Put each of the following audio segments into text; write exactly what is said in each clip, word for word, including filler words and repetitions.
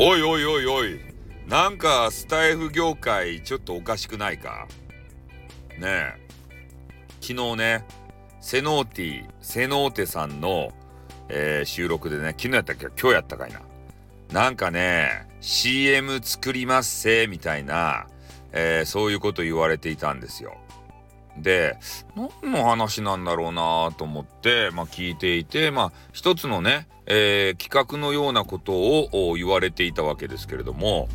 おいおいおいおい、なんかスタイフ業界ちょっとおかしくないかねえ。昨日ね、セノーティセノーテさんの、えー、収録でね、昨日やったっけ、今日やったかいな、なんかね シーエム 作りますせみたいな、えー、そういうこと言われていたんですよ。で、何の話なんだろうなと思って、まあ、聞いていて、まあ、一つのね、えー、企画のようなことを言われていたわけですけれども、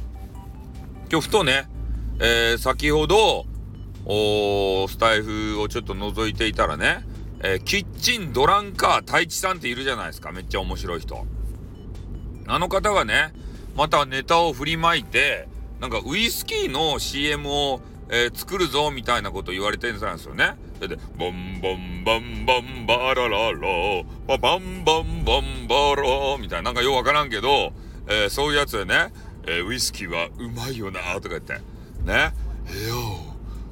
今日ふとね、えー、先ほどスタイフをちょっと覗いていたらね、えー、キッチンドランカー太一さんっているじゃないですか、めっちゃ面白い人。あの方がね、またネタを振りまいて、なんかウイスキーの シーエム をえー、作るぞみたいなこと言われてるんですよね。それでボンボンボンボンバラララババンバンバンバラみたいな、なんかようわからんけど、えー、そういうやつでね、えー、ウイスキーはうまいよなとか言ってね、よ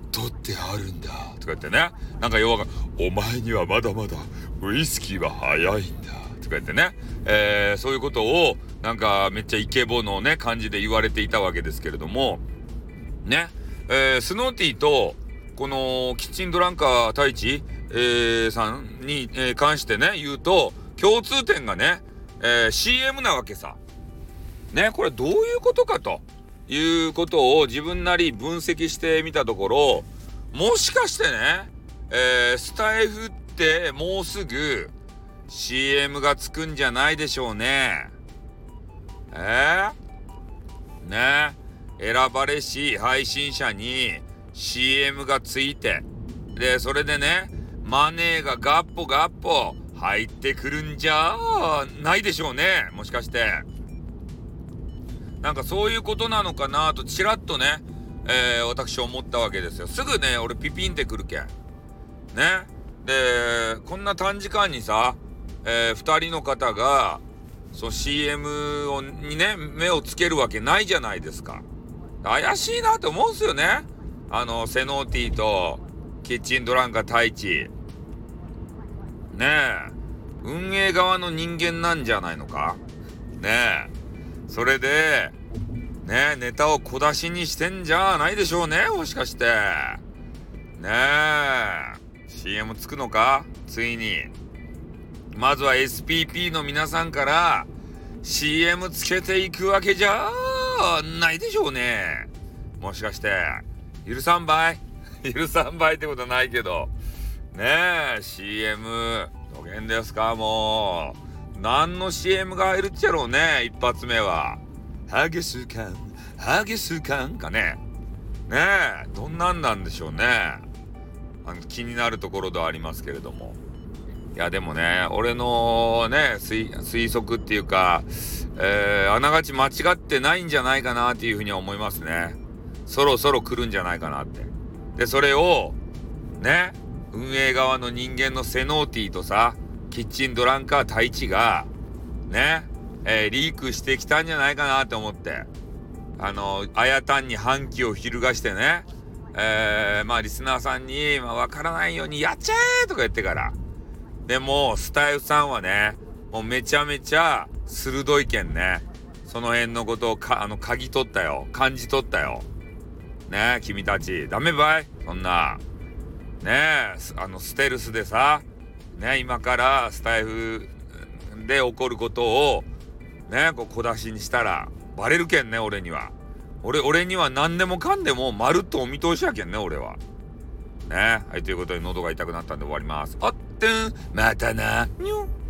う取ってあるんだとか言ってね、なんかようわからん、お前にはまだまだウイスキーは早いんだとか言ってね、えー、そういうことをなんかめっちゃイケボのね感じで言われていたわけですけれどもね。えー、スノーティーとこのキッチンドランカー太一、えー、さんに、えー、関してね言うと、共通点がね、えー、シーエム なわけさね。これどういうことかということを自分なり分析してみたところ、もしかしてね、えー、スタイフってもうすぐ シーエム がつくんじゃないでしょうね。えー、ねえ選ばれし配信者に シーエム がついて、でそれでねマネーがガッポガッポ入ってくるんじゃないでしょうね。もしかしてなんかそういうことなのかなとちらっとね、えー、私思ったわけですよ。すぐね俺ピピンってくるけんね。でこんな短時間にさ、えー、ふたりの方がそう シーエム をにね目をつけるわけないじゃないですか。怪しいなと思うんすよね。あのセノーティーとキッチンドランカー太一ねえ、運営側の人間なんじゃないのかねえ。それでねえネタを小出しにしてんじゃないでしょうね。もしかしてねえ シーエム つくのか。ついにまずは エスピーピー の皆さんから シーエム つけていくわけじゃないでしょうね。もしかして許さんばい許さんばいってことはないけどねえ シーエム どげんですか。もう何の シーエム が入るっちゃろうね。一発目はハゲスカンハゲスカンかね。ねえどんなんなんでしょうね。あの気になるところではありますけれども、いやでもね俺のね 推, 推測っていうか、えー、あながち間違ってないんじゃないかなっていうふうには思いますね。そろそろ来るんじゃないかなって。でそれをね運営側の人間のセノーティーとさキッチンドランカー太一がね、えー、リークしてきたんじゃないかなと思って、あのあやたんに反旗を翻してね、えー、まあリスナーさんに、まあ、分からないようにやっちゃえとか言ってから、でもスタイフさんはねもうめちゃめちゃ鋭いけんね、その辺のことをかあの嗅ぎ取ったよ感じ取ったよね。え君たちダメばいそんなねえあのステルスでさね、今からスタイフで起こることをねこう小出しにしたらバレるけんね。俺には俺俺には何でもかんでもまるっとお見通しやけんね俺はね。はい、ということで喉が痛くなったんで終わります。あってん、またなにょん。